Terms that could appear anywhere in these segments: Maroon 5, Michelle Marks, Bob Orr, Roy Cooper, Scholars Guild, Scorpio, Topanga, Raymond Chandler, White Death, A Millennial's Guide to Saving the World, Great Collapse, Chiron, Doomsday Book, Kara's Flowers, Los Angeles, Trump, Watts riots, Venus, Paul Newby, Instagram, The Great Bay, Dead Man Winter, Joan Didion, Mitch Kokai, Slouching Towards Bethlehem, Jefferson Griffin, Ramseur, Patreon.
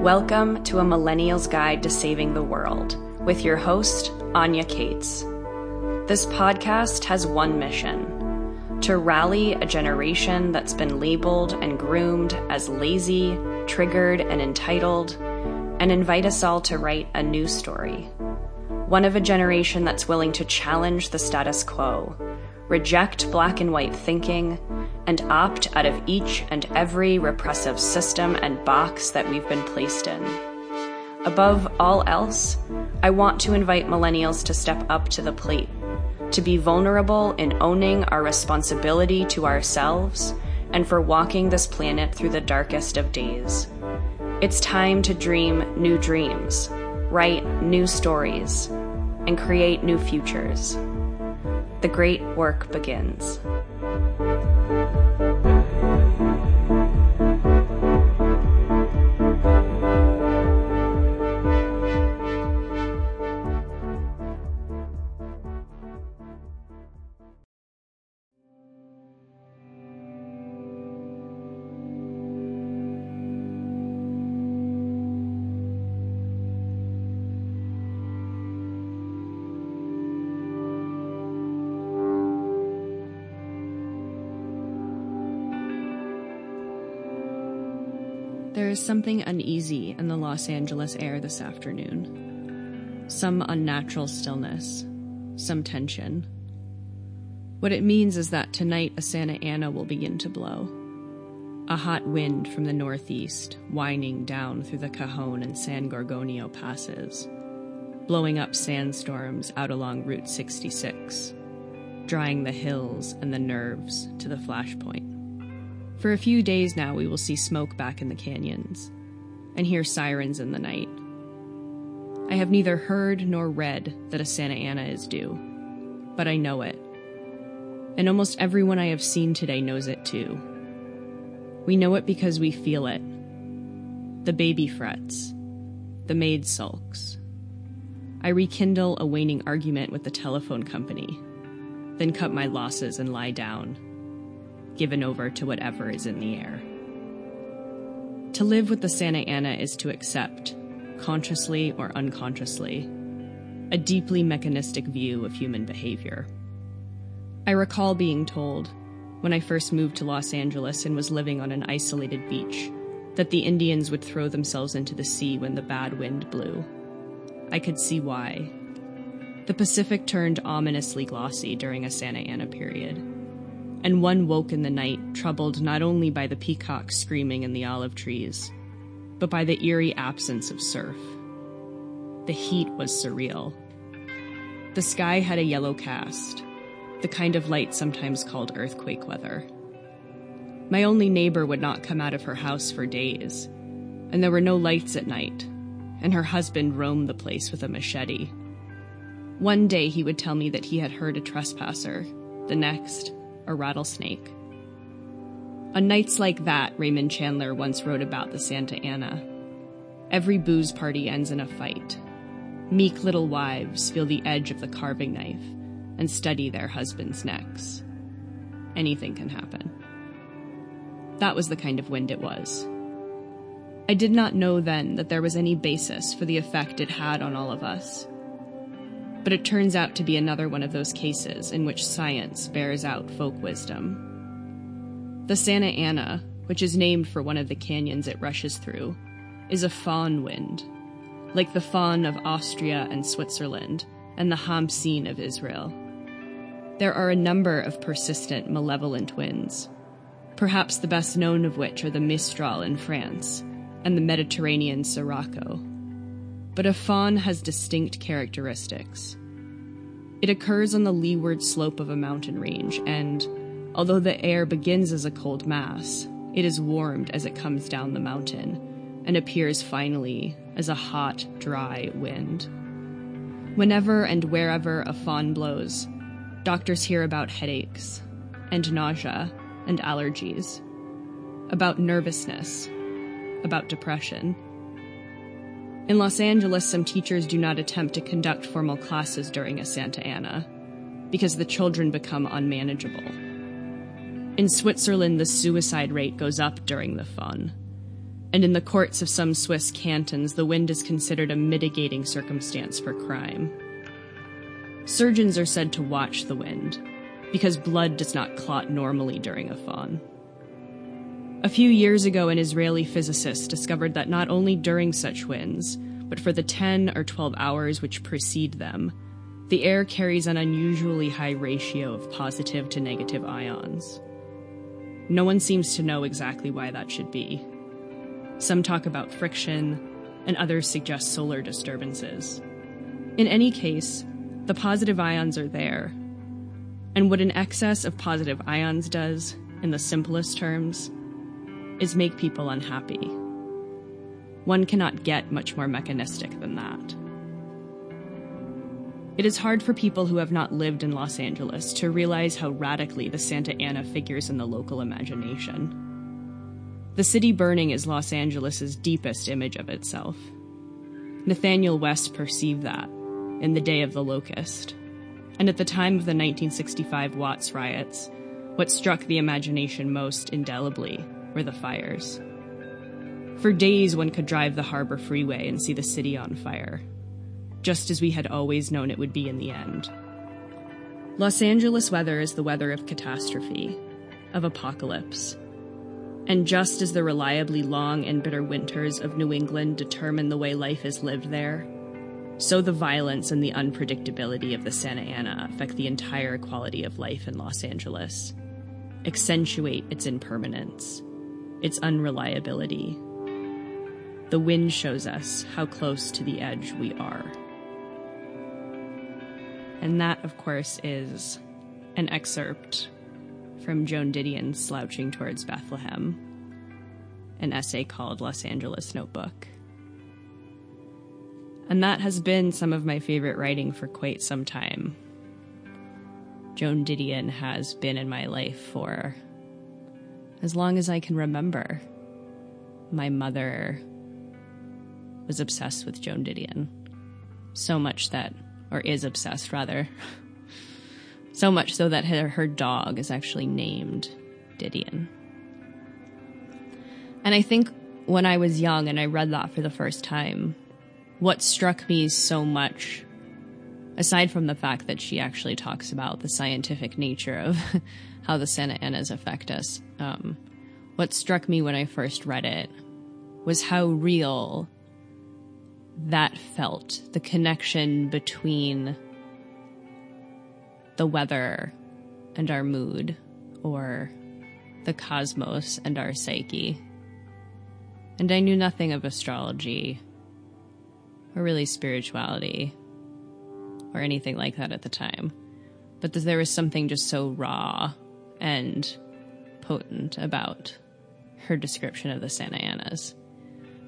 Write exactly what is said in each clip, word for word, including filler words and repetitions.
Welcome to A Millennial's Guide to Saving the World with your host, Anya Kaats. This podcast has one mission: to rally a generation that's been labeled and groomed as lazy, triggered, and entitled, and invite us all to write a new story. One of a generation that's willing to challenge the status quo, reject black and white thinking, and opt out of each and every repressive system and box that we've been placed in. Above all else, I want to invite millennials to step up to the plate, to be vulnerable in owning our responsibility to ourselves and for walking this planet through the darkest of days. It's time to dream new dreams, write new stories, and create new futures. The great work begins. There is something uneasy in the Los Angeles air this afternoon. Some unnatural stillness, some tension. What it means is that tonight a Santa Ana will begin to blow. A hot wind from the northeast, whining down through the Cajon and San Gorgonio passes, blowing up sandstorms out along Route sixty-six, drying the hills and the nerves to the flashpoint. For a few days now, we will see smoke back in the canyons and hear sirens in the night. I have neither heard nor read that a Santa Ana is due, but I know it. And almost everyone I have seen today knows it too. We know it because we feel it. The baby frets. The maid sulks. I rekindle a waning argument with the telephone company, then cut my losses and lie down, given over to whatever is in the air. To live with the Santa Ana is to accept, consciously or unconsciously, a deeply mechanistic view of human behavior. I recall being told, when I first moved to Los Angeles and was living on an isolated beach, that the Indians would throw themselves into the sea when the bad wind blew. I could see why. The Pacific turned ominously glossy during a Santa Ana period, and one woke in the night, troubled not only by the peacocks screaming in the olive trees, but by the eerie absence of surf. The heat was surreal. The sky had a yellow cast, the kind of light sometimes called earthquake weather. My only neighbor would not come out of her house for days, and there were no lights at night, and her husband roamed the place with a machete. One day he would tell me that he had heard a trespasser, the next, a rattlesnake. On nights like that, Raymond Chandler once wrote about the Santa Ana. Every booze party ends in a fight. Meek little wives feel the edge of the carving knife and study their husbands' necks. Anything can happen. That was the kind of wind it was. I did not know then that there was any basis for the effect it had on all of us. But it turns out to be another one of those cases in which science bears out folk wisdom. The Santa Ana, which is named for one of the canyons it rushes through, is a fawn wind, like the fawn of Austria and Switzerland and the Hamsin of Israel. There are a number of persistent, malevolent winds, perhaps the best known of which are the Mistral in France and the Mediterranean Sirocco. But a fawn has distinct characteristics. It occurs on the leeward slope of a mountain range, and, although the air begins as a cold mass, it is warmed as it comes down the mountain, and appears finally as a hot, dry wind. Whenever and wherever a fawn blows, doctors hear about headaches, and nausea, and allergies, about nervousness, about depression. In Los Angeles, some teachers do not attempt to conduct formal classes during a Santa Ana because the children become unmanageable. In Switzerland, the suicide rate goes up during the fun, and in the courts of some Swiss cantons, the wind is considered a mitigating circumstance for crime. Surgeons are said to watch the wind, because blood does not clot normally during a fawn. A few years ago, an Israeli physicist discovered that not only during such winds, but for the ten or twelve hours which precede them, the air carries an unusually high ratio of positive to negative ions. No one seems to know exactly why that should be. Some talk about friction, and others suggest solar disturbances. In any case, the positive ions are there, and what an excess of positive ions does, in the simplest terms, is make people unhappy. One cannot get much more mechanistic than that. It is hard for people who have not lived in Los Angeles to realize how radically the Santa Ana figures in the local imagination. The city burning is Los Angeles's deepest image of itself. Nathaniel West perceived that in The Day of the Locust, and at the time of the nineteen sixty-five Watts riots, what struck the imagination most indelibly were the fires. For days, one could drive the harbor freeway and see the city on fire, just as we had always known it would be in the end. Los Angeles weather is the weather of catastrophe, of apocalypse. And just as the reliably long and bitter winters of New England determine the way life is lived there, so the violence and the unpredictability of the Santa Ana affect the entire quality of life in Los Angeles, accentuate its impermanence, its unreliability. The wind shows us how close to the edge we are. And that, of course, is an excerpt from Joan Didion's Slouching Towards Bethlehem, an essay called Los Angeles Notebook. And that has been some of my favorite writing for quite some time. Joan Didion has been in my life for as long as I can remember. My mother was obsessed with Joan Didion. So much that, or is obsessed rather, so much so that her, her dog is actually named Didion. And I think when I was young and I read that for the first time, what struck me so much, aside from the fact that she actually talks about the scientific nature of how the Santa Anas affect us, um, what struck me when I first read it was how real that felt, the connection between the weather and our mood, or the cosmos and our psyche. And I knew nothing of astrology, or really spirituality, or anything like that at the time. But there was something just so raw and potent about her description of the Santa Anas.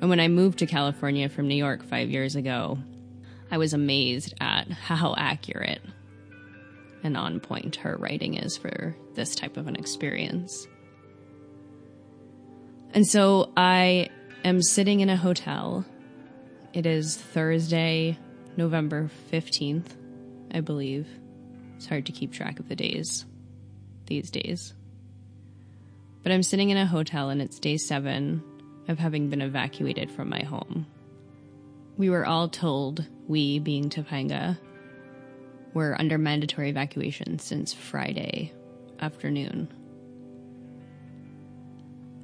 And when I moved to California from New York five years ago, I was amazed at how accurate and on point her writing is for this type of an experience. And so I am sitting in a hotel. It is Thursday, November fifteenth, I believe. It's hard to keep track of the days these days. But I'm sitting in a hotel and it's day seven of having been evacuated from my home. We were all told, we being Topanga, were under mandatory evacuation since Friday afternoon.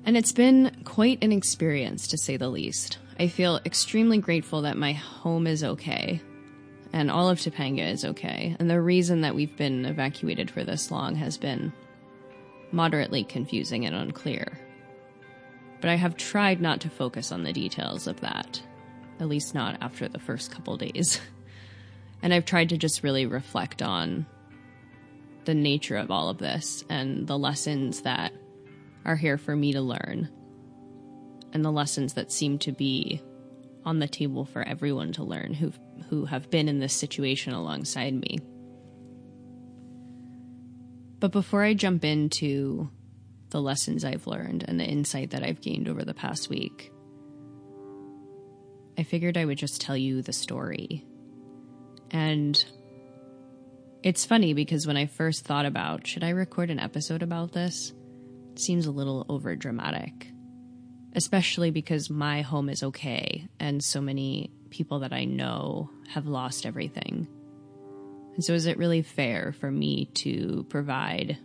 And it's been quite an experience, to say the least. I feel extremely grateful that my home is okay, and all of Topanga is okay, and the reason that we've been evacuated for this long has been moderately confusing and unclear. But I have tried not to focus on the details of that, at least not after the first couple days. And I've tried to just really reflect on the nature of all of this and the lessons that are here for me to learn, and the lessons that seem to be on the table for everyone to learn who who have been in this situation alongside me. But before I jump into the lessons I've learned and the insight that I've gained over the past week, I figured I would just tell you the story. And it's funny because when I first thought about, should I record an episode about this? It seems a little over dramatic, especially because my home is okay and so many people that I know have lost everything. And so is it really fair for me to provide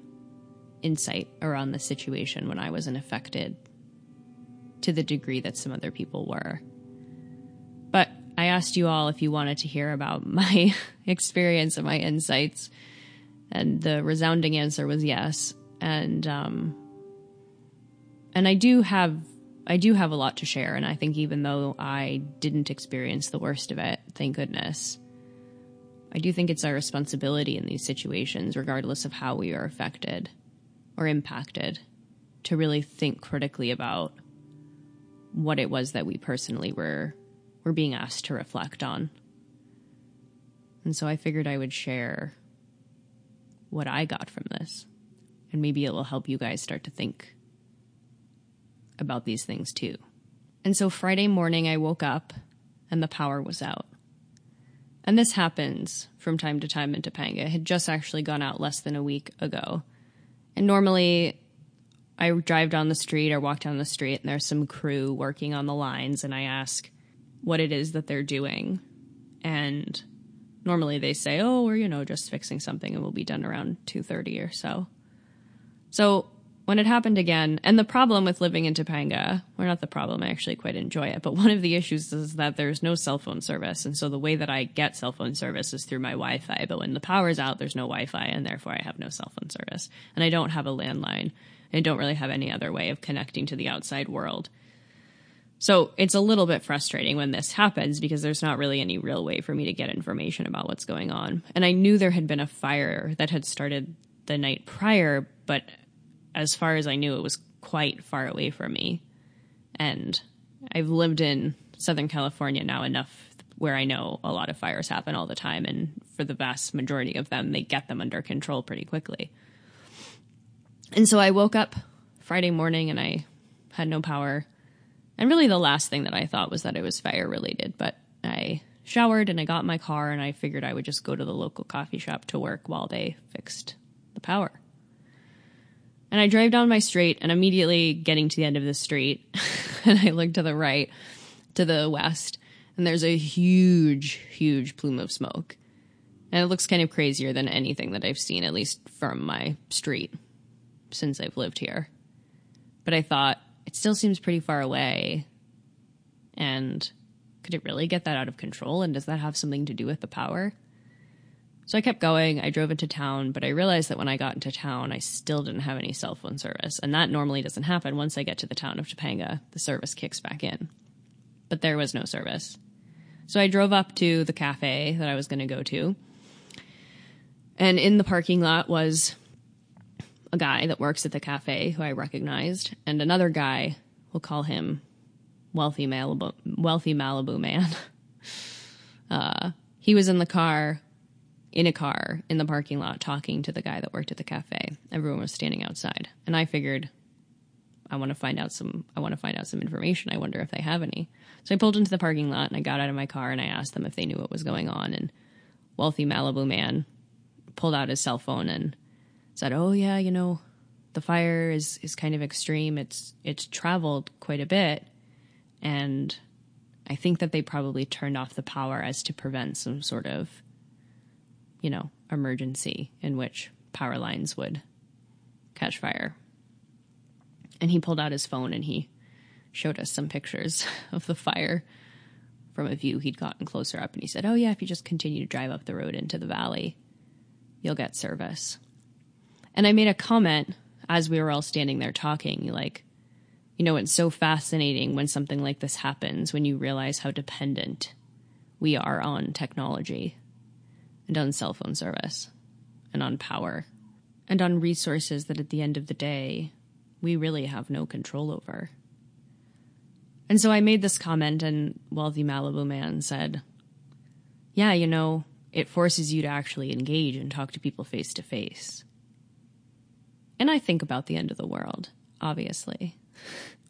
insight around the situation when I wasn't affected to the degree that some other people were? But I asked you all if you wanted to hear about my experience and my insights, and the resounding answer was yes. And um, and I do have I do have a lot to share, and I think even though I didn't experience the worst of it, thank goodness, I do think it's our responsibility in these situations, regardless of how we are affected or impacted, to really think critically about what it was that we personally were were being asked to reflect on. And so I figured I would share what I got from this, and maybe it will help you guys start to think about these things too. And so Friday morning I woke up and the power was out. And this happens from time to time in Topanga. It had just actually gone out less than a week ago. And normally I drive down the street or walk down the street and there's some crew working on the lines, and I ask what it is that they're doing. And normally they say, oh, we're, you know, just fixing something and we'll be done around two thirty or so. So when it happened again, and the problem with living in Topanga, well, not the problem, I actually quite enjoy it, but one of the issues is that there's no cell phone service. And so the way that I get cell phone service is through my Wi-Fi, but when the power's out, there's no Wi-Fi, and therefore I have no cell phone service. And I don't have a landline. I don't really have any other way of connecting to the outside world. So it's a little bit frustrating when this happens because there's not really any real way for me to get information about what's going on. And I knew there had been a fire that had started the night prior, but as far as I knew, it was quite far away from me. And I've lived in Southern California now enough where I know a lot of fires happen all the time, and for the vast majority of them, they get them under control pretty quickly. And so I woke up Friday morning and I had no power. And really the last thing that I thought was that it was fire related, but I showered and I got in my car and I figured I would just go to the local coffee shop to work while they fixed the power. And I drove down my street, and immediately getting to the end of the street and I looked to the right, to the west, and there's a huge, huge plume of smoke. And it looks kind of crazier than anything that I've seen, at least from my street, since I've lived here. But I thought, it still seems pretty far away, and could it really get that out of control, and does that have something to do with the power? So I kept going. I drove into town, but I realized that when I got into town, I still didn't have any cell phone service, and that normally doesn't happen. Once I get to the town of Topanga, the service kicks back in, but there was no service. So I drove up to the cafe that I was going to go to, and in the parking lot was a guy that works at the cafe who I recognized, and another guy, we'll call him Wealthy Malibu, Wealthy Malibu Man. Uh, he was in the car, in a car, in the parking lot, talking to the guy that worked at the cafe. Everyone was standing outside, and I figured, I want to find out some. I want to find out some information. I wonder if they have any. So I pulled into the parking lot, and I got out of my car, and I asked them if they knew what was going on. And Wealthy Malibu Man pulled out his cell phone and said, oh yeah, you know, the fire is, is kind of extreme. It's it's traveled quite a bit. And I think that they probably turned off the power as to prevent some sort of, you know, emergency in which power lines would catch fire. And he pulled out his phone and he showed us some pictures of the fire from a view he'd gotten closer up. And he said, oh yeah, if you just continue to drive up the road into the valley, you'll get service. And I made a comment as we were all standing there talking, like, you know, it's so fascinating when something like this happens, when you realize how dependent we are on technology and on cell phone service and on power and on resources that at the end of the day, we really have no control over. And so I made this comment, and Wealthy Malibu Man said, yeah, you know, it forces you to actually engage and talk to people face to face. And I think about the end of the world, obviously,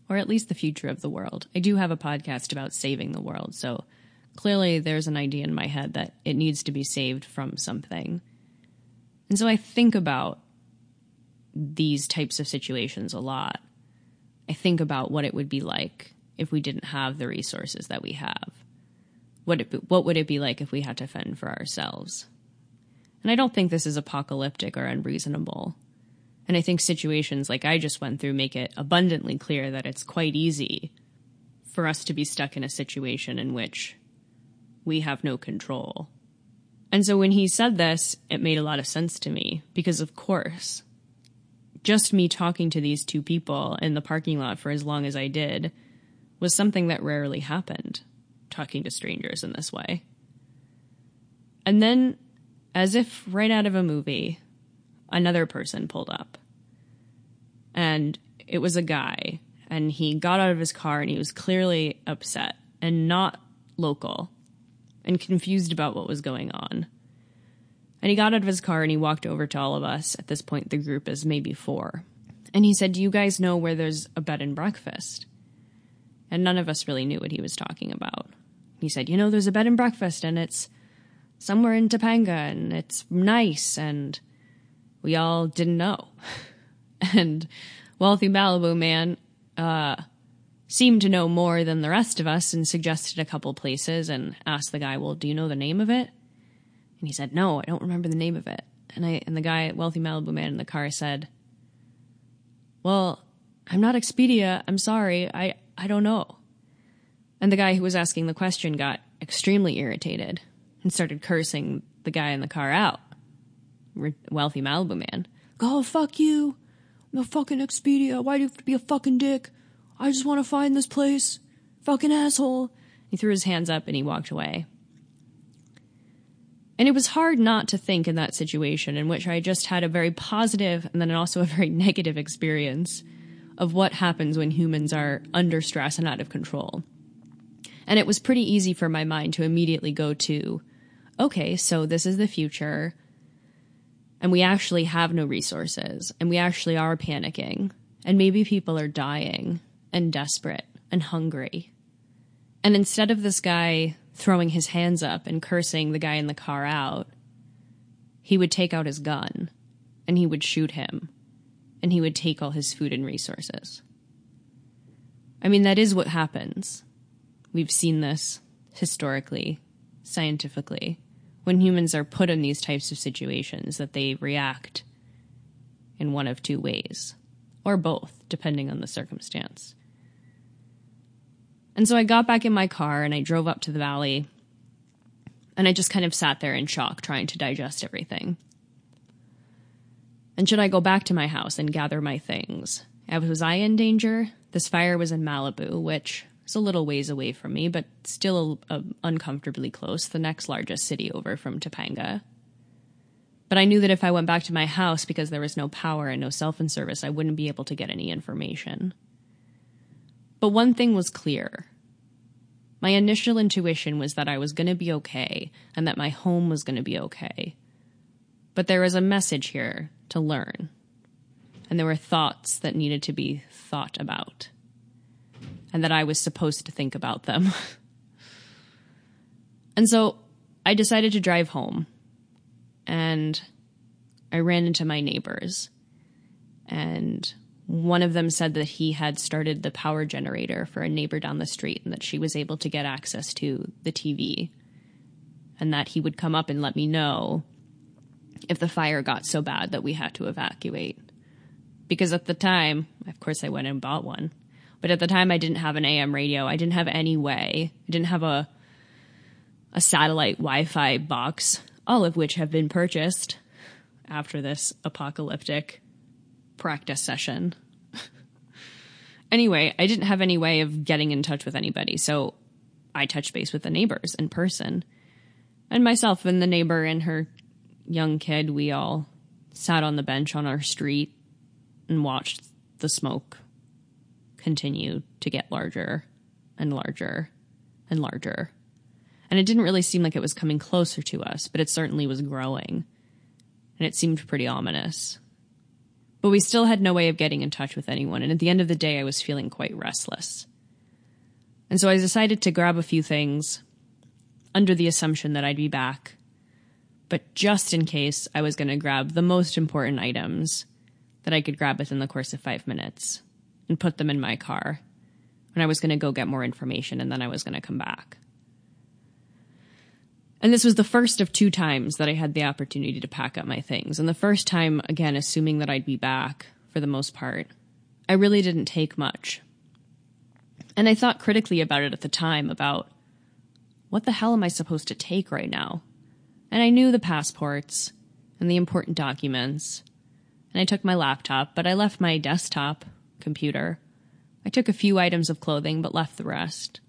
or at least the future of the world. I do have a podcast about saving the world, so clearly there's an idea in my head that it needs to be saved from something. And so I think about these types of situations a lot, I think about what it would be like if we didn't have the resources that we have. What it be, what would it be like if we had to fend for ourselves? And I don't think this is apocalyptic or unreasonable. And I think situations like I just went through make it abundantly clear that it's quite easy for us to be stuck in a situation in which we have no control. And so when he said this, it made a lot of sense to me, because of course, just me talking to these two people in the parking lot for as long as I did was something that rarely happened, talking to strangers in this way. And then, as if right out of a movie, another person pulled up. And it was a guy, and he got out of his car, and he was clearly upset and not local and confused about what was going on. And he got out of his car and he walked over to all of us. At this point, the group is maybe four. And he said, "Do you guys know where there's a bed and breakfast?" And none of us really knew what he was talking about. He said, "You know, there's a bed and breakfast, and it's somewhere in Topanga, and it's nice." And we all didn't know. And wealthy Malibu man uh, seemed to know more than the rest of us and suggested a couple places and asked the guy, "Well, do you know the name of it?" And he said, "No, I don't remember the name of it." And I and the guy, wealthy Malibu man in the car, said, "Well, I'm not Expedia. I'm sorry. I, I don't know." And the guy who was asking the question got extremely irritated and started cursing the guy in the car out. Wealthy Malibu man. "Oh, fuck you. I'm no fucking Expedia. Why do you have to be a fucking dick? I just want to find this place. Fucking asshole." He threw his hands up and he walked away. And it was hard not to think in that situation in which I just had a very positive and then also a very negative experience of what happens when humans are under stress and out of control. And it was pretty easy for my mind to immediately go to, okay, so this is the future, and we actually have no resources, and we actually are panicking, and maybe people are dying and desperate and hungry. And instead of this guy throwing his hands up and cursing the guy in the car out, he would take out his gun, and he would shoot him, and he would take all his food and resources. I mean, that is what happens. We've seen this historically, scientifically, when humans are put in these types of situations, that they react in one of two ways, or both, depending on the circumstance. And so I got back in my car and I drove up to the valley, and I just kind of sat there in shock, trying to digest everything. And should I go back to my house and gather my things? Was I in danger? This fire was in Malibu, which is a little ways away from me, but still uh, uncomfortably close, the next largest city over from Topanga. But I knew that if I went back to my house, because there was no power and no cell phone service, I wouldn't be able to get any information. But one thing was clear. My initial intuition was that I was going to be okay and that my home was going to be okay. But there was a message here to learn, and there were thoughts that needed to be thought about, and that I was supposed to think about them. And so I decided to drive home, and I ran into my neighbors, and one of them said that he had started the power generator for a neighbor down the street and that she was able to get access to the T V, and that he would come up and let me know if the fire got so bad that we had to evacuate. Because at the time, of course I went and bought one, but at the time I didn't have an A M radio. I didn't have any way. I didn't have a a satellite Wi-Fi box, all of which have been purchased after this apocalyptic practice session. Anyway, I didn't have any way of getting in touch with anybody, so I touched base with the neighbors in person. And myself and the neighbor and her young kid, we all sat on the bench on our street and watched the smoke continue to get larger and larger and larger. And it didn't really seem like it was coming closer to us, but it certainly was growing, and it seemed pretty ominous. But we still had no way of getting in touch with anyone, and at the end of the day, I was feeling quite restless. And so I decided to grab a few things under the assumption that I'd be back, but just in case, I was going to grab the most important items that I could grab within the course of five minutes. and put them in my car. And I was going to go get more information, and then I was going to come back. And this was the first of two times that I had the opportunity to pack up my things. And the first time, again, assuming that I'd be back for the most part, I really didn't take much. And I thought critically about it at the time, about what the hell am I supposed to take right now? And I knew the passports and the important documents. And I took my laptop, but I left my desktop computer. I took a few items of clothing, but left the rest.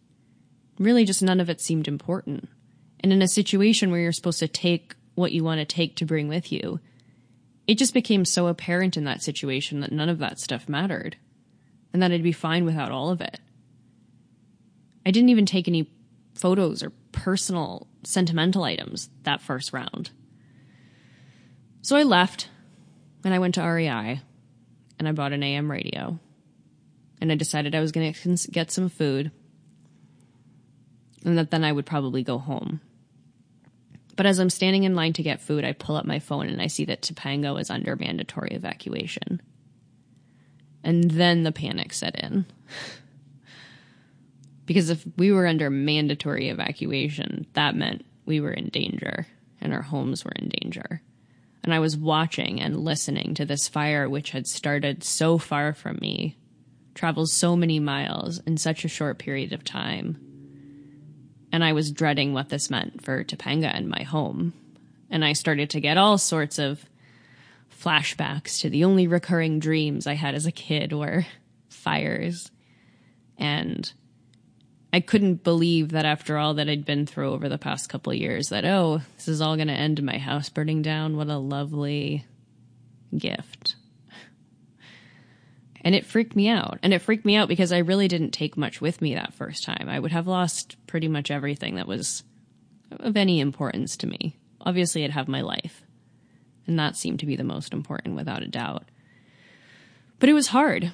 Really, just none of it seemed important. And in a situation where you're supposed to take what you want to take to bring with you, it just became so apparent in that situation that none of that stuff mattered, and that I'd be fine without all of it. I didn't even take any photos or personal, sentimental items that first round. So I left, and I went to R E I, and I bought an A M radio, and I decided I was going to get some food, and that then I would probably go home. But as I'm standing in line to get food, I pull up my phone and I see that Topanga is under mandatory evacuation. And then the panic set in. Because if we were under mandatory evacuation, that meant we were in danger and our homes were in danger. And I was watching and listening to this fire, which had started so far from me, traveled so many miles in such a short period of time. And I was dreading what this meant for Topanga and my home. And I started to get all sorts of flashbacks to the only recurring dreams I had as a kid were fires. And I couldn't believe that after all that I'd been through over the past couple of years, that, oh, this is all going to end in my house burning down. What a lovely gift. And it freaked me out. And it freaked me out because I really didn't take much with me that first time. I would have lost pretty much everything that was of any importance to me. Obviously, I'd have my life. And that seemed to be the most important, without a doubt. But it was hard.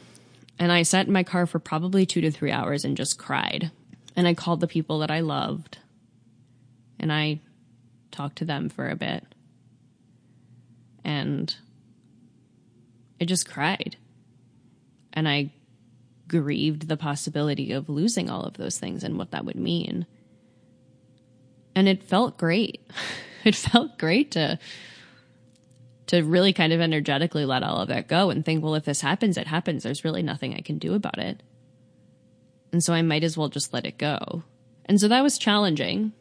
And I sat in my car for probably two to three hours and just cried. And I called the people that I loved. And I talked to them for a bit. And I just cried. And I grieved the possibility of losing all of those things and what that would mean. And it felt great. It felt great to to really kind of energetically let all of that go and think, well, if this happens, it happens. There's really nothing I can do about it. And so I might as well just let it go. And so that was challenging.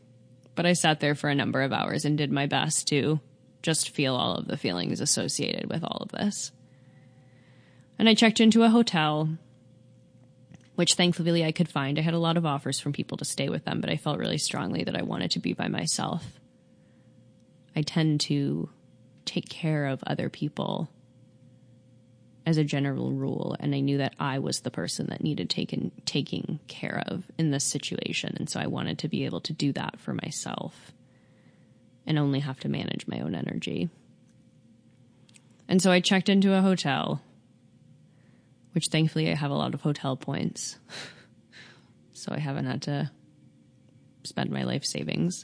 But I sat there for a number of hours and did my best to just feel all of the feelings associated with all of this. And I checked into a hotel, which thankfully I could find. I had a lot of offers from people to stay with them, but I felt really strongly that I wanted to be by myself. I tend to take care of other people as a general rule, and I knew that I was the person that needed taken, taking care of in this situation, and so I wanted to be able to do that for myself and only have to manage my own energy. And so I checked into a hotel, which thankfully I have a lot of hotel points, so I haven't had to spend my life savings.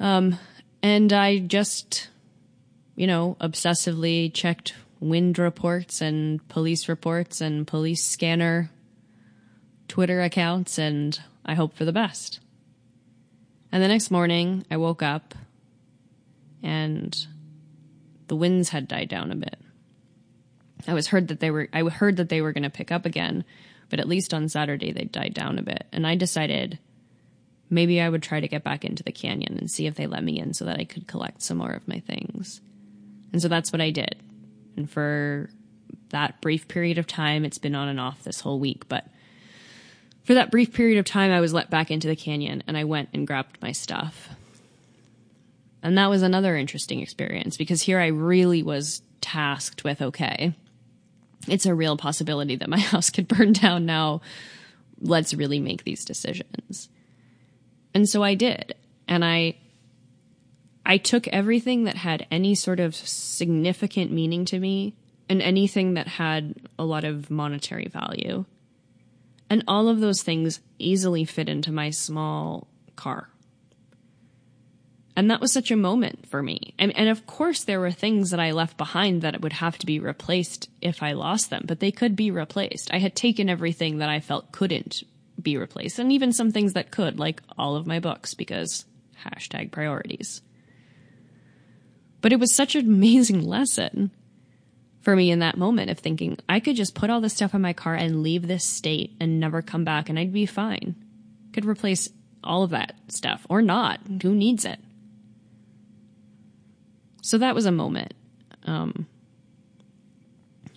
Um, and I just, you know, obsessively checked wind reports and police reports and police scanner Twitter accounts, and I hope for the best. And the next morning I woke up and the winds had died down a bit. I was heard that they were, I heard that they were going to pick up again, but at least on Saturday they died down a bit. And I decided maybe I would try to get back into the canyon and see if they let me in so that I could collect some more of my things. And so that's what I did. And for that brief period of time, it's been on and off this whole week, but for that brief period of time, I was let back into the canyon and I went and grabbed my stuff. And that was another interesting experience, because here I really was tasked with, okay, it's a real possibility that my house could burn down now. Let's really make these decisions. And so I did. And I I took everything that had any sort of significant meaning to me and anything that had a lot of monetary value. And all of those things easily fit into my small car. And that was such a moment for me. And, and of course, there were things that I left behind that would have to be replaced if I lost them, but they could be replaced. I had taken everything that I felt couldn't be replaced, and even some things that could, like all of my books, because hashtag priorities. But it was such an amazing lesson for me in that moment of thinking, I could just put all this stuff in my car and leave this state and never come back, and I'd be fine. Could replace all of that stuff, or not. Who needs it? So that was a moment. Um,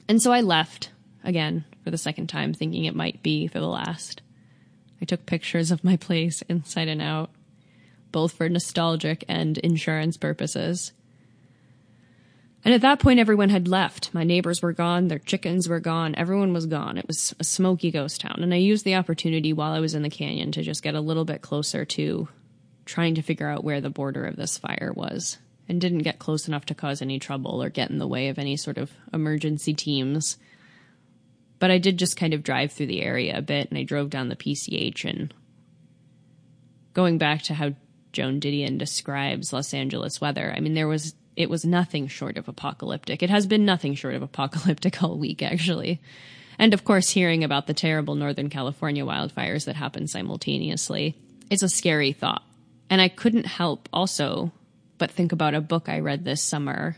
and so I left again for the second time, thinking it might be for the last. I took pictures of my place inside and out, both for nostalgic and insurance purposes. And at that point, everyone had left. My neighbors were gone. Their chickens were gone. Everyone was gone. It was a smoky ghost town. And I used the opportunity while I was in the canyon to just get a little bit closer to trying to figure out where the border of this fire was. And didn't get close enough to cause any trouble or get in the way of any sort of emergency teams. But I did just kind of drive through the area a bit, and I drove down the P C H. And going back to how Joan Didion describes Los Angeles weather, I mean, there was it was nothing short of apocalyptic. It has been nothing short of apocalyptic all week, actually. And of course, hearing about the terrible Northern California wildfires that happened simultaneously, it's a scary thought. And I couldn't help also but think about a book I read this summer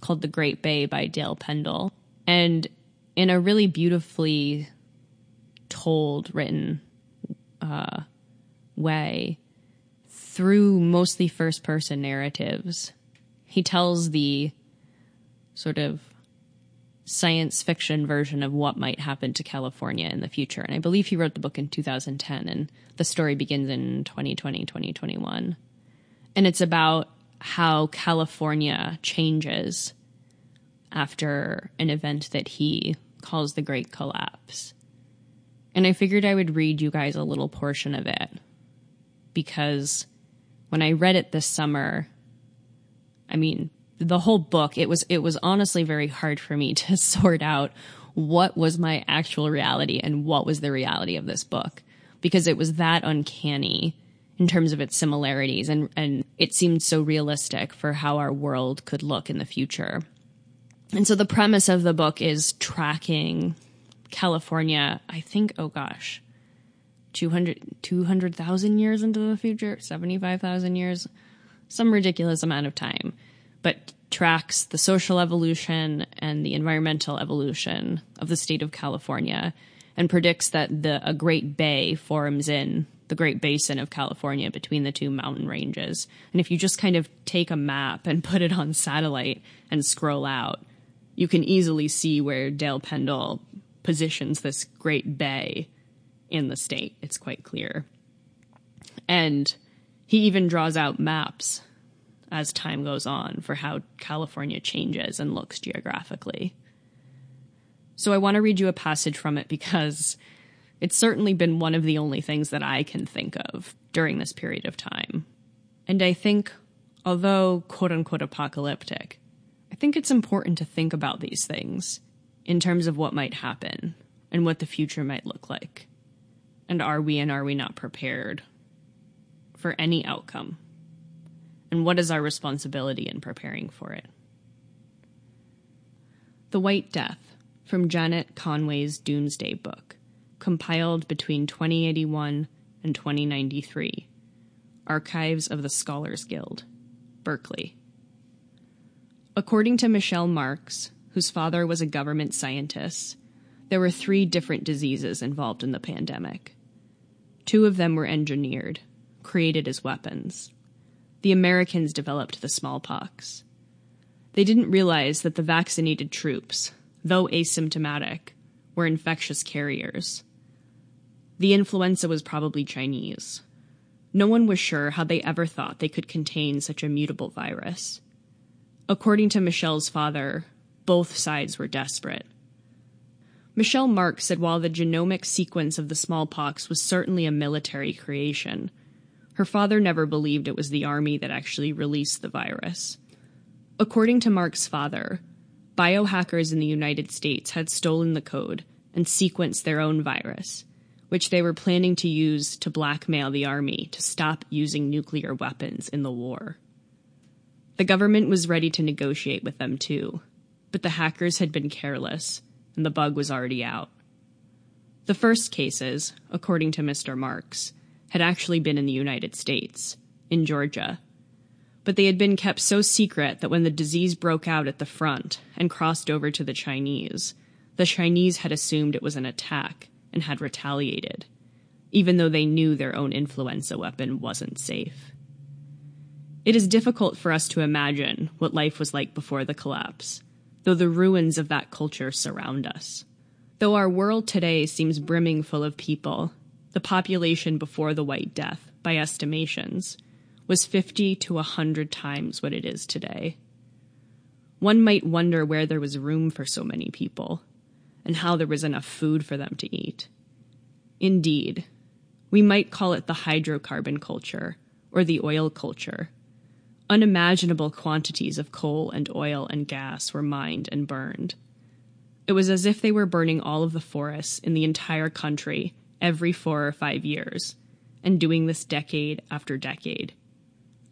called The Great Bay by Dale Pendell. And in a really beautifully told, written uh, way, through mostly first-person narratives, he tells the sort of science fiction version of what might happen to California in the future. And I believe he wrote the book in two thousand ten, and the story begins in twenty twenty, twenty twenty-one. And it's about how California changes after an event that he calls the Great Collapse. And I figured I would read you guys a little portion of it, because when I read it this summer, I mean, the whole book, it was it was honestly very hard for me to sort out what was my actual reality and what was the reality of this book, because it was that uncanny in terms of its similarities, and, and it seemed so realistic for how our world could look in the future. And so the premise of the book is tracking California, I think, oh gosh, two hundred thousand years into the future, seventy-five thousand years, some ridiculous amount of time, but tracks the social evolution and the environmental evolution of the state of California, and predicts that the a Great Bay forms in the Great Basin of California between the two mountain ranges. And if you just kind of take a map and put it on satellite and scroll out, you can easily see where Dale Pendell positions this Great Bay in the state. It's quite clear. And he even draws out maps as time goes on for how California changes and looks geographically. So I want to read you a passage from it, because it's certainly been one of the only things that I can think of during this period of time. And I think, although quote-unquote apocalyptic, I think it's important to think about these things in terms of what might happen and what the future might look like. And are we and are we not prepared for any outcome? And what is our responsibility in preparing for it? The White Death, from Janet Conway's Doomsday Book, compiled between twenty eighty-one and twenty ninety-three. Archives of the Scholars Guild, Berkeley. According to Michelle Marks, whose father was a government scientist, there were three different diseases involved in the pandemic. Two of them were engineered, created as weapons. The Americans developed the smallpox. They didn't realize that the vaccinated troops, though asymptomatic, were infectious carriers. The influenza was probably Chinese. No one was sure how they ever thought they could contain such a mutable virus. According to Michelle's father, both sides were desperate. Michelle Marks said while the genomic sequence of the smallpox was certainly a military creation, her father never believed it was the army that actually released the virus. According to Marks' father, biohackers in the United States had stolen the code and sequenced their own virus, which they were planning to use to blackmail the army to stop using nuclear weapons in the war. The government was ready to negotiate with them too, but the hackers had been careless, and the bug was already out. The first cases, according to Mister Marks, had actually been in the United States, in Georgia, but they had been kept so secret that when the disease broke out at the front and crossed over to the Chinese, the Chinese had assumed it was an attack and had retaliated, even though they knew their own influenza weapon wasn't safe. It is difficult for us to imagine what life was like before the collapse, though the ruins of that culture surround us. Though our world today seems brimming full of people, the population before the White Death, by estimations, was fifty to one hundred times what it is today. One might wonder where there was room for so many people, and how there was enough food for them to eat. Indeed, we might call it the hydrocarbon culture, or the oil culture. Unimaginable quantities of coal and oil and gas were mined and burned. It was as if they were burning all of the forests in the entire country every four or five years, and doing this decade after decade.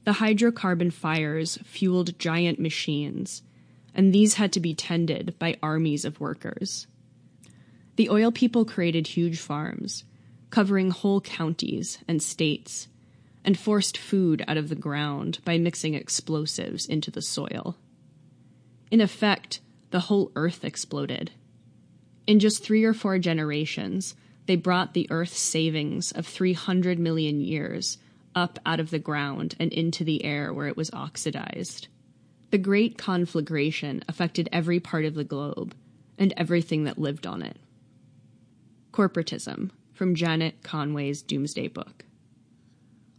The hydrocarbon fires fueled giant machines, and these had to be tended by armies of workers. The oil people created huge farms, covering whole counties and states, and forced food out of the ground by mixing explosives into the soil. In effect, the whole earth exploded. In just three or four generations, they brought the earth's savings of three hundred million years up out of the ground and into the air where it was oxidized. The great conflagration affected every part of the globe and everything that lived on it. Corporatism, from Janet Conway's Doomsday Book.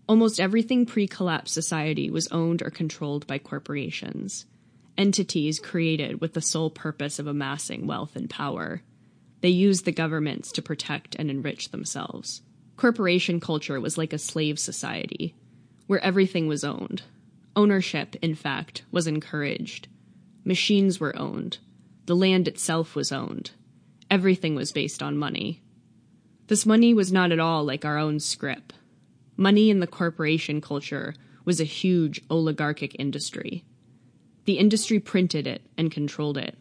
Almost everything pre-collapse society was owned or controlled by corporations, entities created with the sole purpose of amassing wealth and power. They used the governments to protect and enrich themselves. Corporation culture was like a slave society, where everything was owned. Ownership, in fact, was encouraged. Machines were owned. The land itself was owned. Everything was based on money. This money was not at all like our own scrip. Money in the corporation culture was a huge oligarchic industry. The industry printed it and controlled it.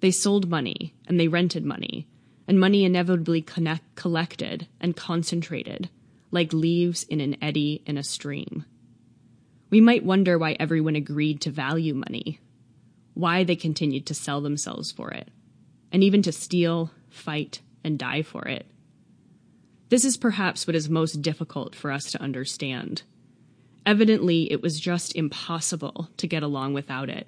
They sold money, and they rented money, and money inevitably connect, collected and concentrated, like leaves in an eddy in a stream. We might wonder why everyone agreed to value money, why they continued to sell themselves for it, and even to steal, fight, and die for it. This is perhaps what is most difficult for us to understand. Evidently, it was just impossible to get along without it.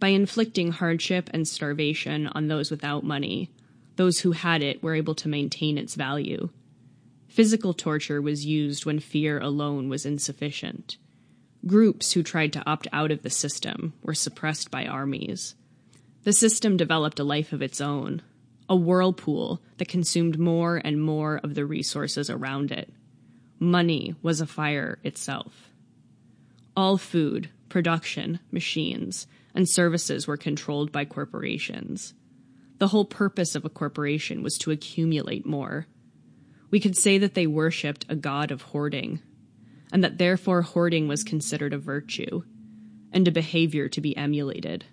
By inflicting hardship and starvation on those without money, those who had it were able to maintain its value. Physical torture was used when fear alone was insufficient. Groups who tried to opt out of the system were suppressed by armies. The system developed a life of its own, a whirlpool that consumed more and more of the resources around it. Money was a fire itself. All food, production, machines, and services were controlled by corporations. The whole purpose of a corporation was to accumulate more. We could say that they worshipped a god of hoarding, and that therefore hoarding was considered a virtue, and a behavior to be emulated.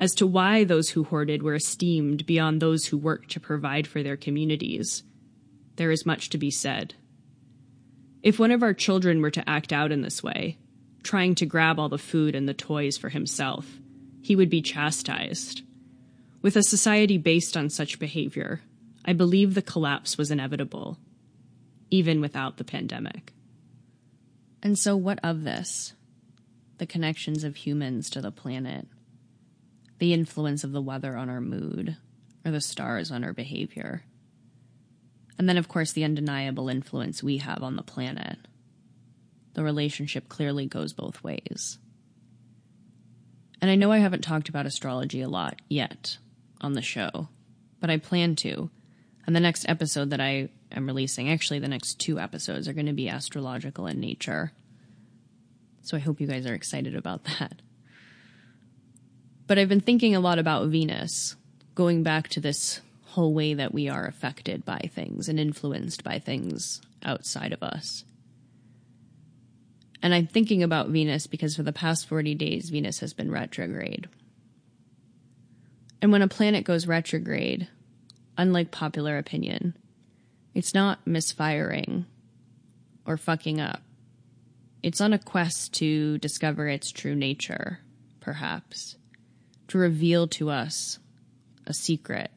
As to why those who hoarded were esteemed beyond those who worked to provide for their communities, there is much to be said. If one of our children were to act out in this way, trying to grab all the food and the toys for himself, he would be chastised. With a society based on such behavior, I believe the collapse was inevitable, even without the pandemic. And so what of this? The connections of humans to the planet, the influence of the weather on our mood, or the stars on our behavior. And then, of course, the undeniable influence we have on the planet. The relationship clearly goes both ways. And I know I haven't talked about astrology a lot yet on the show, but I plan to. And the next episode that I am releasing, actually the next two episodes, are going to be astrological in nature. So I hope you guys are excited about that. But I've been thinking a lot about Venus, going back to this whole way that we are affected by things and influenced by things outside of us. And I'm thinking about Venus because for the past forty days, Venus has been retrograde. And when a planet goes retrograde, unlike popular opinion, it's not misfiring or fucking up. It's on a quest to discover its true nature, perhaps, to reveal to us a secret.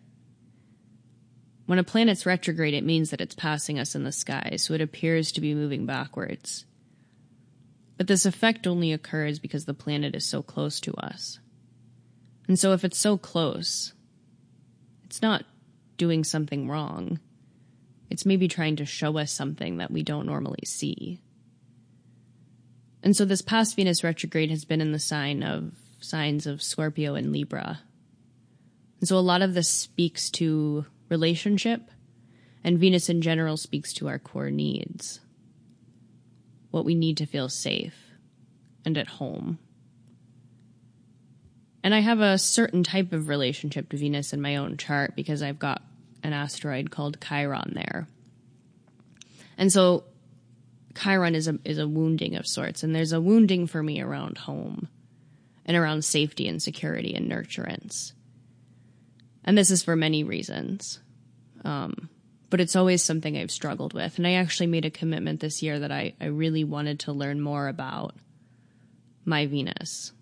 When a planet's retrograde, it means that it's passing us in the sky, so it appears to be moving backwards. But this effect only occurs because the planet is so close to us. And so if it's so close, it's not doing something wrong. It's maybe trying to show us something that we don't normally see. And so this past Venus retrograde has been in the sign of signs of Scorpio and Libra. And so a lot of this speaks to relationship, and Venus in general speaks to our core needs. What we need to feel safe and at home. And I have a certain type of relationship to Venus in my own chart because I've got an asteroid called Chiron there. And so Chiron is a is a wounding of sorts, and there's a wounding for me around home and around safety and security and nurturance. And this is for many reasons, um, but it's always something I've struggled with. And I actually made a commitment this year that I, I really wanted to learn more about my Venus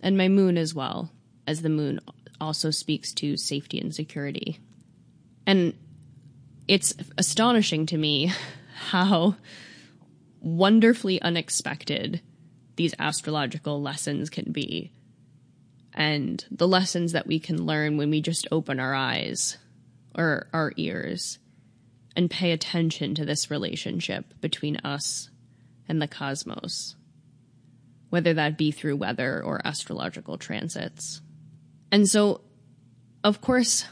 and my moon as well, as the moon also speaks to safety and security. And it's astonishing to me how wonderfully unexpected these astrological lessons can be, and the lessons that we can learn when we just open our eyes or our ears and pay attention to this relationship between us and the cosmos, whether that be through weather or astrological transits. And so, of course,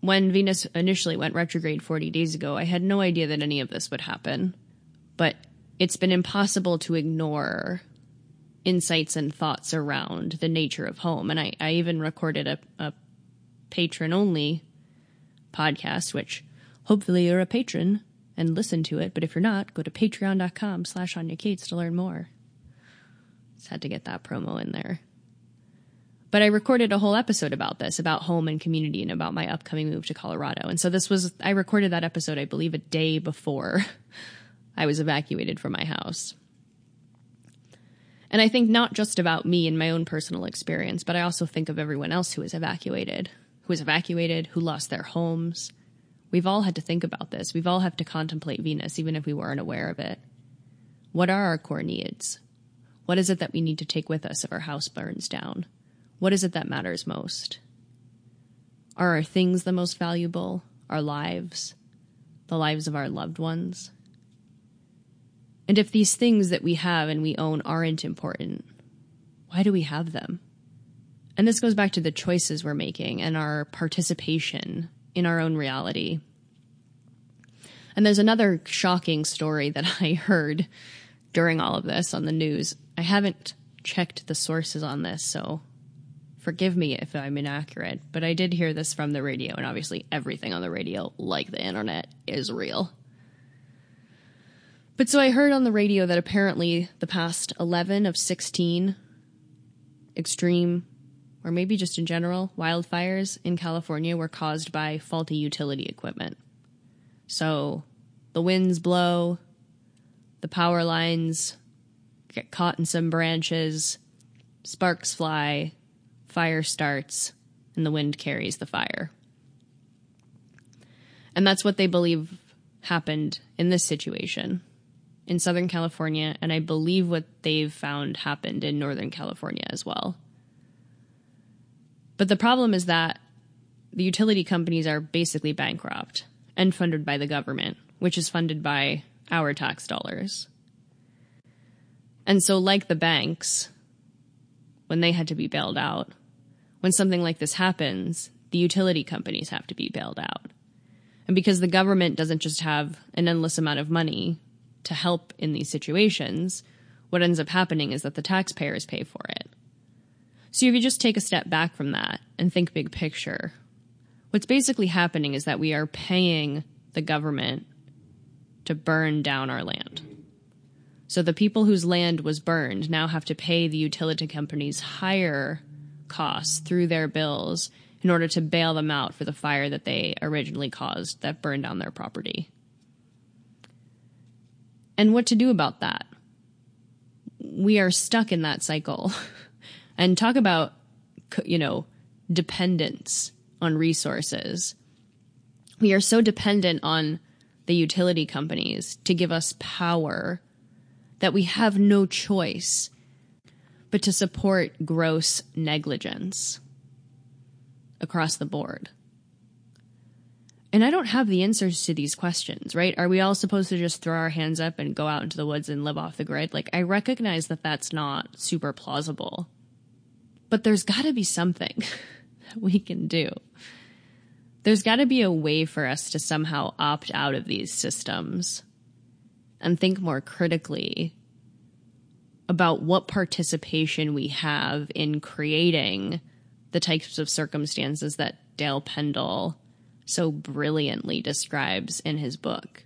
when Venus initially went retrograde forty days ago, I had no idea that any of this would happen. But it's been impossible to ignore insights and thoughts around the nature of home. And I, I even recorded a, a patron-only podcast, which hopefully you're a patron and listen to it. But if you're not, go to patreon.com slash Anya Kaats to learn more. Just had to get that promo in there. But I recorded a whole episode about this, about home and community and about my upcoming move to Colorado. And so this was, I recorded that episode, I believe, a day before I was evacuated from my house. And I think not just about me and my own personal experience, but I also think of everyone else who was evacuated, who was evacuated, who lost their homes. We've all had to think about this. We've all had to contemplate Venus, even if we weren't aware of it. What are our core needs? What is it that we need to take with us if our house burns down? What is it that matters most? Are our things the most valuable? Our lives? The lives of our loved ones? And if these things that we have and we own aren't important, why do we have them? And this goes back to the choices we're making and our participation in our own reality. And there's another shocking story that I heard during all of this on the news. I haven't checked the sources on this, so forgive me if I'm inaccurate, but I did hear this from the radio, and obviously everything on the radio, like the internet, is real. But so I heard on the radio that apparently the past eleven of sixteen extreme, or maybe just in general, wildfires in California were caused by faulty utility equipment. So the winds blow, the power lines get caught in some branches, sparks fly, fire starts, and the wind carries the fire. And that's what they believe happened in this situation in Southern California, and I believe what they've found happened in Northern California as well. But the problem is that the utility companies are basically bankrupt and funded by the government, which is funded by our tax dollars. And so, like the banks, when they had to be bailed out, when something like this happens, the utility companies have to be bailed out. And because the government doesn't just have an endless amount of money to help in these situations, what ends up happening is that the taxpayers pay for it. So if you just take a step back from that and think big picture, what's basically happening is that we are paying the government to burn down our land. So the people whose land was burned now have to pay the utility companies higher costs through their bills in order to bail them out for the fire that they originally caused that burned down their property. And what to do about that? We are stuck in that cycle. And talk about, you know, dependence on resources. We are so dependent on the utility companies to give us power that we have no choice but to support gross negligence across the board. And I don't have the answers to these questions, right? Are we all supposed to just throw our hands up and go out into the woods and live off the grid? Like, I recognize that that's not super plausible, but there's got to be something that we can do. There's got to be a way for us to somehow opt out of these systems and think more critically about what participation we have in creating the types of circumstances that Dale Pendell so brilliantly describes in his book.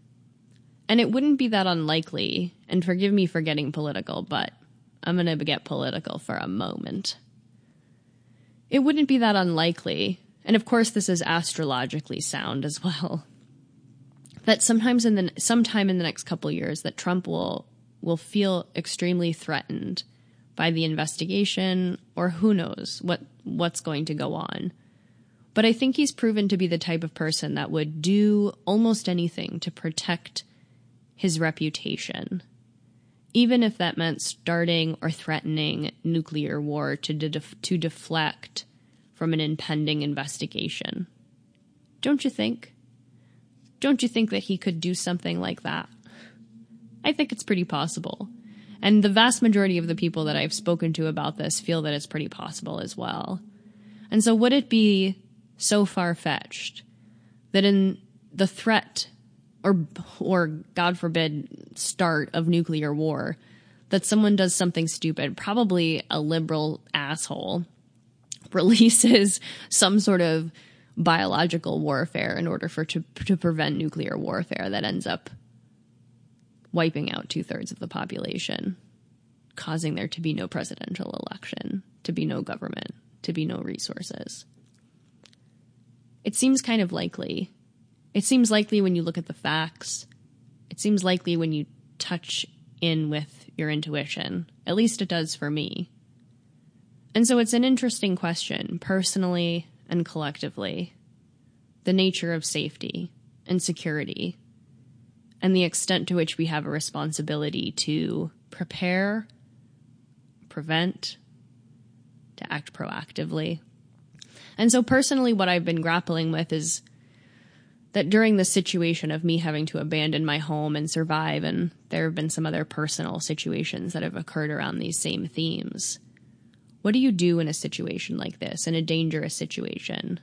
And it wouldn't be that unlikely, and forgive me for getting political, but I'm going to get political for a moment. It wouldn't be that unlikely, and of course this is astrologically sound as well, that sometimes in the sometime in the next couple of years that Trump will will feel extremely threatened by the investigation, or who knows what what's going to go on. But I think he's proven to be the type of person that would do almost anything to protect his reputation, even if that meant starting or threatening nuclear war to de- to deflect from an impending investigation. Don't you think? Don't you think that he could do something like that? I think it's pretty possible. And the vast majority of the people that I've spoken to about this feel that it's pretty possible as well. And so would it be so far-fetched that in the threat or, or God forbid, start of nuclear war, that someone does something stupid, probably a liberal asshole, releases some sort of biological warfare in order for to, to prevent nuclear warfare that ends up wiping out two-thirds of the population, causing there to be no presidential election, to be no government, to be no resources? It seems kind of likely. It seems likely when you look at the facts. It seems likely when you touch in with your intuition. At least it does for me. And so it's an interesting question, personally and collectively. The nature of safety and security, and the extent to which we have a responsibility to prepare, prevent, to act proactively. And so personally, what I've been grappling with is that during the situation of me having to abandon my home and survive, and there have been some other personal situations that have occurred around these same themes, what do you do in a situation like this, in a dangerous situation,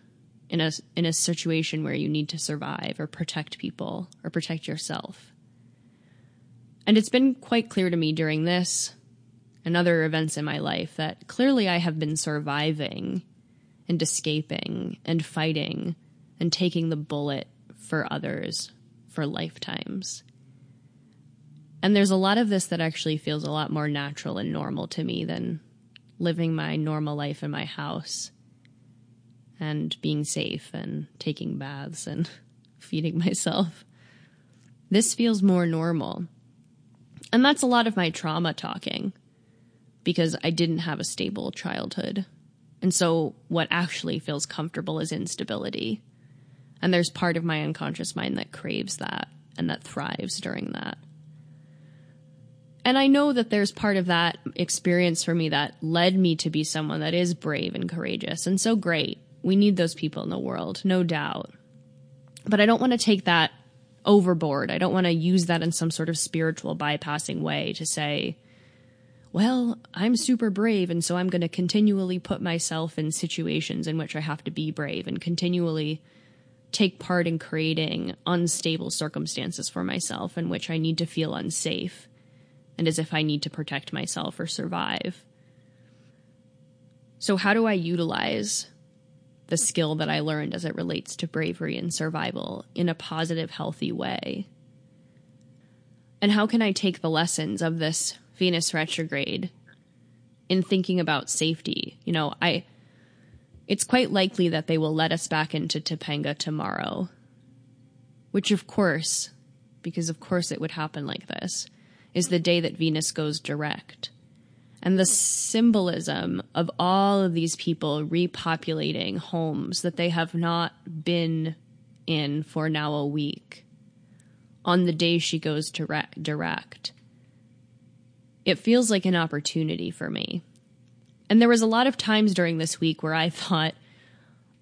in a, in a situation where you need to survive or protect people or protect yourself? And it's been quite clear to me during this and other events in my life that clearly I have been surviving and escaping and fighting and taking the bullet for others for lifetimes. And there's a lot of this that actually feels a lot more natural and normal to me than living my normal life in my house and being safe and taking baths and feeding myself. This feels more normal. And that's a lot of my trauma talking, because I didn't have a stable childhood. And so what actually feels comfortable is instability. And there's part of my unconscious mind that craves that and that thrives during that. And I know that there's part of that experience for me that led me to be someone that is brave and courageous. And so great. We need those people in the world, no doubt. But I don't want to take that overboard. I don't want to use that in some sort of spiritual bypassing way to say, well, I'm super brave, and so I'm going to continually put myself in situations in which I have to be brave and continually take part in creating unstable circumstances for myself in which I need to feel unsafe and as if I need to protect myself or survive. So how do I utilize the skill that I learned as it relates to bravery and survival in a positive, healthy way? And how can I take the lessons of this Venus retrograde in thinking about safety? You know, I, it's quite likely that they will let us back into Topanga tomorrow, which of course, because of course it would happen like this, is the day that Venus goes direct. And the symbolism of all of these people repopulating homes that they have not been in for now a week on the day she goes direct. It feels like an opportunity for me. And there was a lot of times during this week where I thought,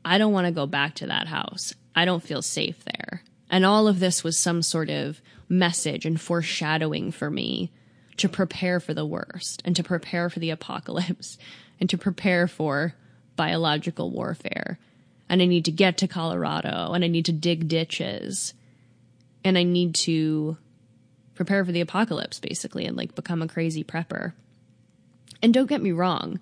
I don't want to go back to that house. I don't feel safe there. And all of this was some sort of message and foreshadowing for me to prepare for the worst and to prepare for the apocalypse and to prepare for biological warfare. And I need to get to Colorado and I need to dig ditches and I need to prepare for the apocalypse basically and like become a crazy prepper. And don't get me wrong,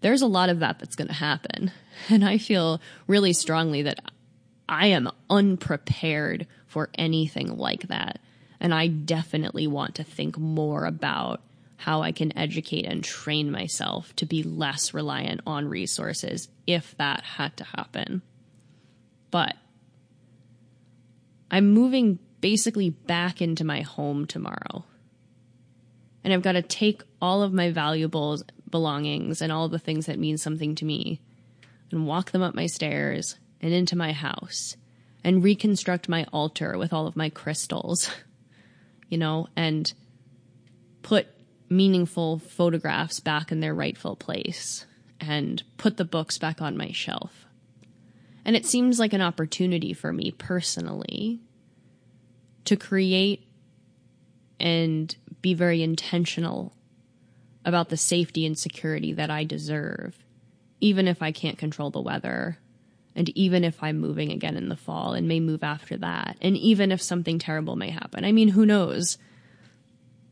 there's a lot of that that's going to happen. And I feel really strongly that I am unprepared for anything like that. And I definitely want to think more about how I can educate and train myself to be less reliant on resources if that had to happen. But I'm moving basically back into my home tomorrow. And I've got to take all of my valuables, belongings, and all the things that mean something to me and walk them up my stairs and into my house and reconstruct my altar with all of my crystals. You know, and put meaningful photographs back in their rightful place and put the books back on my shelf. And it seems like an opportunity for me personally to create and be very intentional about the safety and security that I deserve, even if I can't control the weather. And even if I'm moving again in the fall and may move after that, and even if something terrible may happen, I mean, who knows?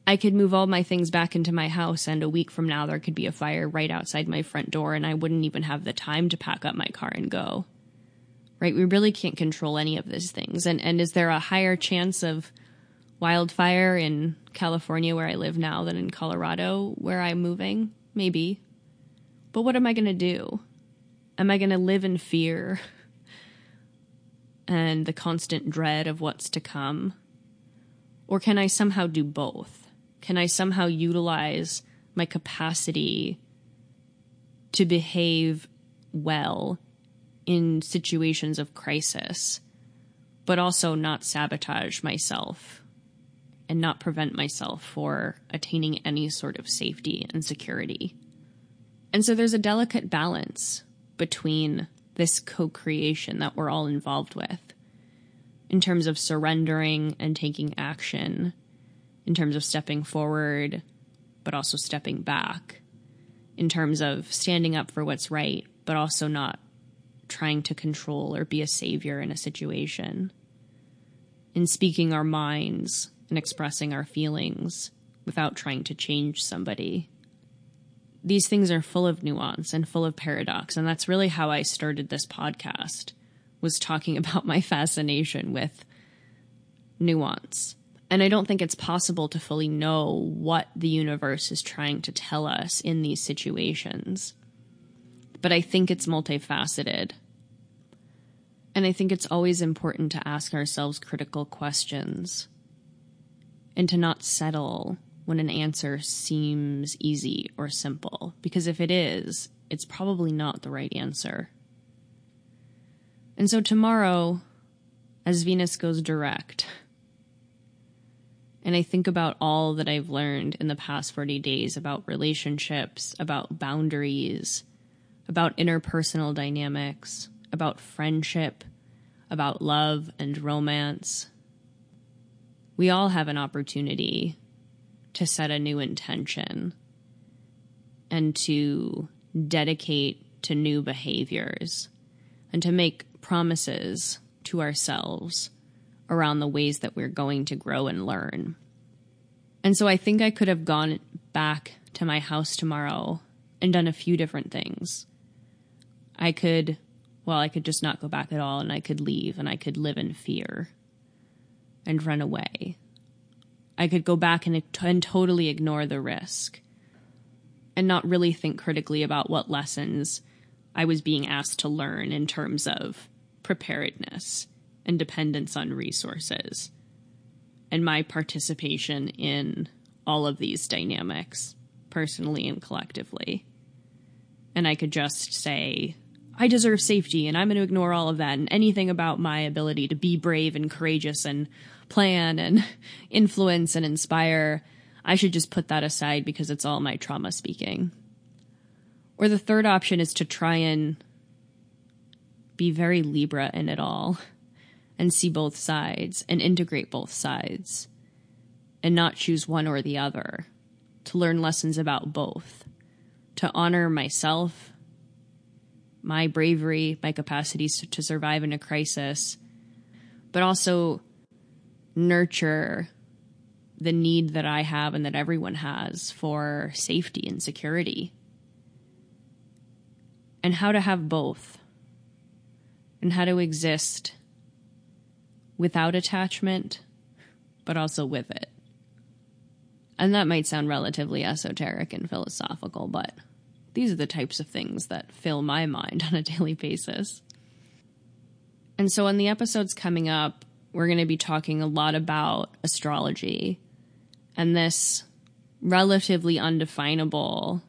I could move all my things back into my house and a week from now there could be a fire right outside my front door and I wouldn't even have the time to pack up my car and go, right? We really can't control any of these things. And and is there a higher chance of wildfire in California where I live now than in Colorado where I'm moving? Maybe. But what am I going to do? Am I going to live in fear and the constant dread of what's to come? Or can I somehow do both? Can I somehow utilize my capacity to behave well in situations of crisis, but also not sabotage myself and not prevent myself for attaining any sort of safety and security? And so there's a delicate balance between this co-creation that we're all involved with in terms of surrendering and taking action, in terms of stepping forward, but also stepping back, in terms of standing up for what's right, but also not trying to control or be a savior in a situation, in speaking our minds and expressing our feelings without trying to change somebody. These things are full of nuance and full of paradox. And that's really how I started this podcast, was talking about my fascination with nuance. And I don't think it's possible to fully know what the universe is trying to tell us in these situations. But I think it's multifaceted. And I think it's always important to ask ourselves critical questions and to not settle when an answer seems easy or simple, because if it is, it's probably not the right answer. And so tomorrow, as Venus goes direct, and I think about all that I've learned in the past forty days about relationships, about boundaries, about interpersonal dynamics, about friendship, about love and romance, we all have an opportunity to set a new intention and to dedicate to new behaviors and to make promises to ourselves around the ways that we're going to grow and learn. And so I think I could have gone back to my house tomorrow and done a few different things. I could, well, I could just not go back at all, and I could leave, and I could live in fear and run away. I could go back and, and totally ignore the risk and not really think critically about what lessons I was being asked to learn in terms of preparedness and dependence on resources and my participation in all of these dynamics, personally and collectively. And I could just say, I deserve safety, and I'm going to ignore all of that and anything about my ability to be brave and courageous and plan and influence and inspire. I should just put that aside because it's all my trauma speaking. Or the third option is to try and be very Libra in it all and see both sides and integrate both sides and not choose one or the other, to learn lessons about both, to honor myself, my bravery, my capacities to survive in a crisis, but also nurture the need that I have and that everyone has for safety and security, and how to have both, and how to exist without attachment, but also with it. And that might sound relatively esoteric and philosophical, but these are the types of things that fill my mind on a daily basis. And so in the episodes coming up, we're going to be talking a lot about astrology and this relatively undefinable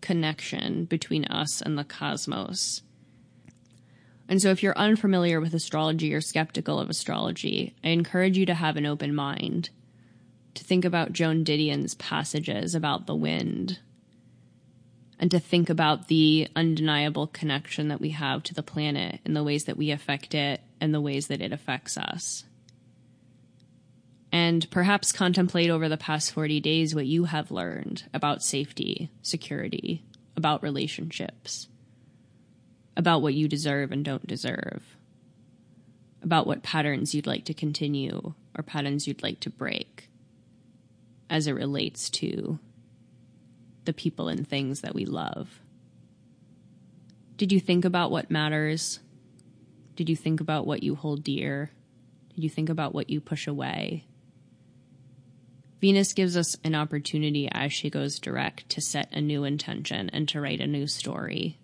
connection between us and the cosmos. And so if you're unfamiliar with astrology or skeptical of astrology, I encourage you to have an open mind, to think about Joan Didion's passages about the wind, and to think about the undeniable connection that we have to the planet and the ways that we affect it and the ways that it affects us. And perhaps contemplate over the past forty days what you have learned about safety, security, about relationships, about what you deserve and don't deserve, about what patterns you'd like to continue or patterns you'd like to break as it relates to the people and things that we love. Did you think about what matters? Did you think about what you hold dear? Did you think about what you push away? Venus gives us an opportunity as she goes direct to set a new intention and to write a new story.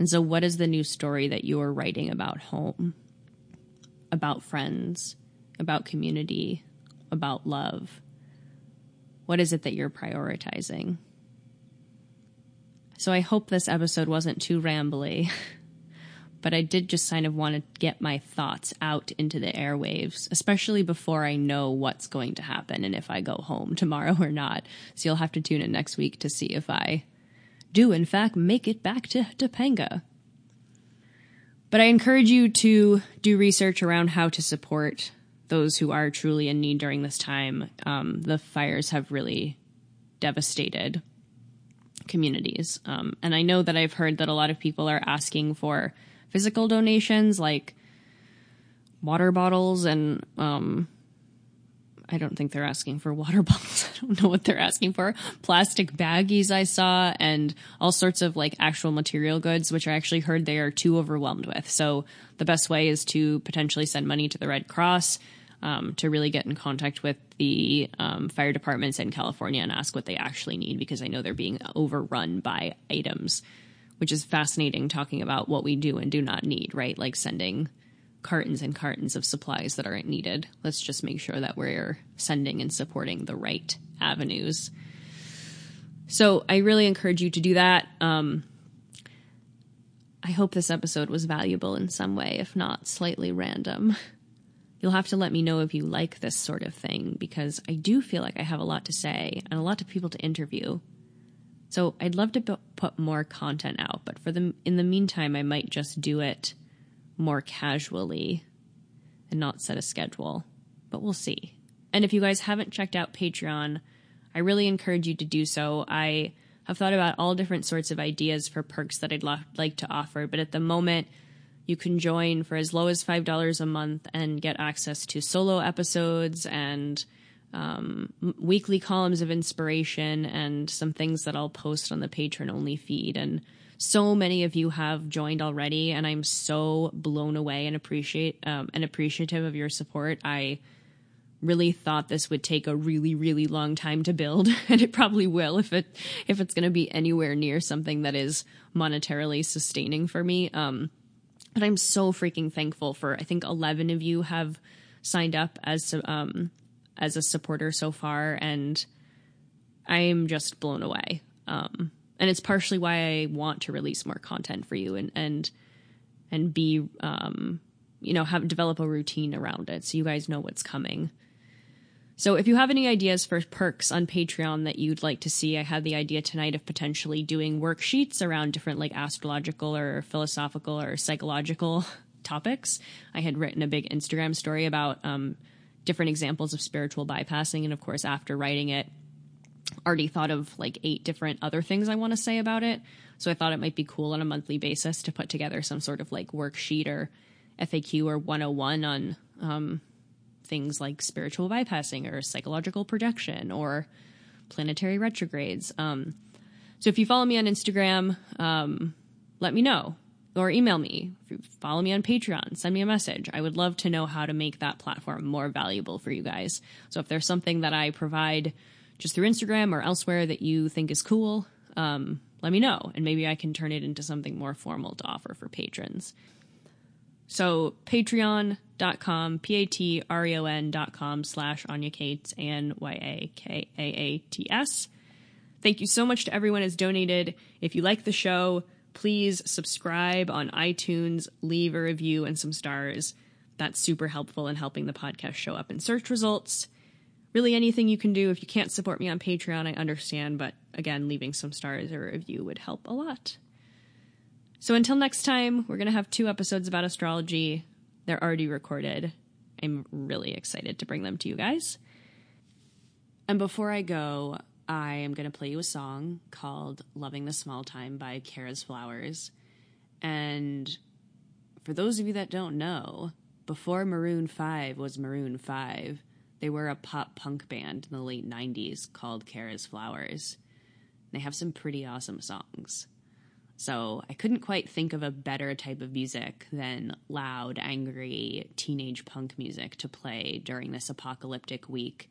And so what is the new story that you are writing about home, about friends, about community, about love? What is it that you're prioritizing? So I hope this episode wasn't too rambly, but I did just kind of want to get my thoughts out into the airwaves, especially before I know what's going to happen and if I go home tomorrow or not. So you'll have to tune in next week to see if I do, in fact, make it back to Topanga. But I encourage you to do research around how to support those who are truly in need during this time. Um, the fires have really devastated communities. Um, and I know that I've heard that a lot of people are asking for physical donations, like water bottles and um, I don't think they're asking for water bottles. I don't know what they're asking for. Plastic baggies I saw, and all sorts of like actual material goods, which I actually heard they are too overwhelmed with. So the best way is to potentially send money to the Red Cross, um, to really get in contact with the um, fire departments in California and ask what they actually need, because I know they're being overrun by items, which is fascinating, talking about what we do and do not need, right? Like sending cartons and cartons of supplies that aren't needed. Let's just make sure that we're sending and supporting the right avenues. So I really encourage you to do that. Um, I hope this episode was valuable in some way, if not slightly random. You'll have to let me know if you like this sort of thing, because I do feel like I have a lot to say and a lot of people to interview. So I'd love to b- put more content out, but for the in the meantime, I might just do it more casually and not set a schedule, but we'll see. And if you guys haven't checked out Patreon, I really encourage you to do so. I have thought about all different sorts of ideas for perks that I'd lo- like to offer, but at the moment you can join for as low as five dollars a month and get access to solo episodes and um, weekly columns of inspiration and some things that I'll post on the Patreon-only feed. And so many of you have joined already, and I'm so blown away and appreciate um, and appreciative of your support. I really thought this would take a really, really long time to build, and it probably will if it if it's going to be anywhere near something that is monetarily sustaining for me. Um, but I'm so freaking thankful for, I think eleven of you have signed up as um as a supporter so far, and I'm just blown away. Um, and it's partially why I want to release more content for you and and and be um you know have develop a routine around it so you guys know what's coming. So if you have any ideas for perks on Patreon that you'd like to see, I had the idea tonight of potentially doing worksheets around different like astrological or philosophical or psychological topics. I had written a big Instagram story about um, different examples of spiritual bypassing. And of course, after writing it, already thought of like eight different other things I want to say about it. So I thought it might be cool on a monthly basis to put together some sort of like worksheet or F A Q or one oh one on um, things like spiritual bypassing or psychological projection or planetary retrogrades. Um, so if you follow me on Instagram, um, let me know, or email me. If you follow me on Patreon, send me a message. I would love to know how to make that platform more valuable for you guys. So if there's something that I provide just through Instagram or elsewhere that you think is cool, um, let me know, and maybe I can turn it into something more formal to offer for patrons. So patreon dot com, P-A-T-R-E-O-N dot com slash Anya Kaats, N Y A K A A T S. Thank you so much to everyone who's donated. If you like the show, please subscribe on iTunes, leave a review and some stars. That's super helpful in helping the podcast show up in search results. Really anything you can do. If you can't support me on Patreon, I understand, but again, leaving some stars or a review would help a lot. So until next time, we're going to have two episodes about astrology. They're already recorded. I'm really excited to bring them to you guys. And before I go, I am going to play you a song called Loving the Small Time by Kara's Flowers. And for those of you that don't know, before Maroon five was Maroon five, they were a pop punk band in the late nineties called Kara's Flowers. They have some pretty awesome songs. So I couldn't quite think of a better type of music than loud, angry, teenage punk music to play during this apocalyptic week.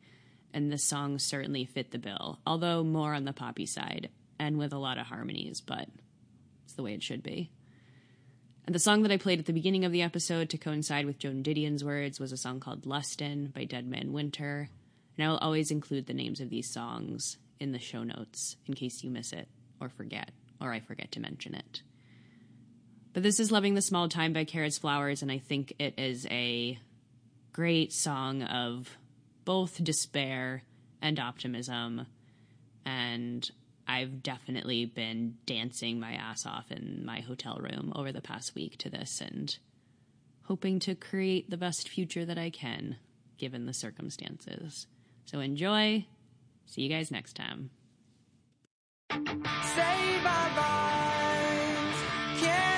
And the song certainly fit the bill, although more on the poppy side and with a lot of harmonies, but it's the way it should be. And the song that I played at the beginning of the episode to coincide with Joan Didion's words was a song called Lustin by Deadman Winter. And I will always include the names of these songs in the show notes in case you miss it or forget. Or I forget to mention it. But this is Loving the Small Time by Kara's Flowers, and I think it is a great song of both despair and optimism. And I've definitely been dancing my ass off in my hotel room over the past week to this and hoping to create the best future that I can, given the circumstances. So enjoy. See you guys next time. Save our minds. Yeah.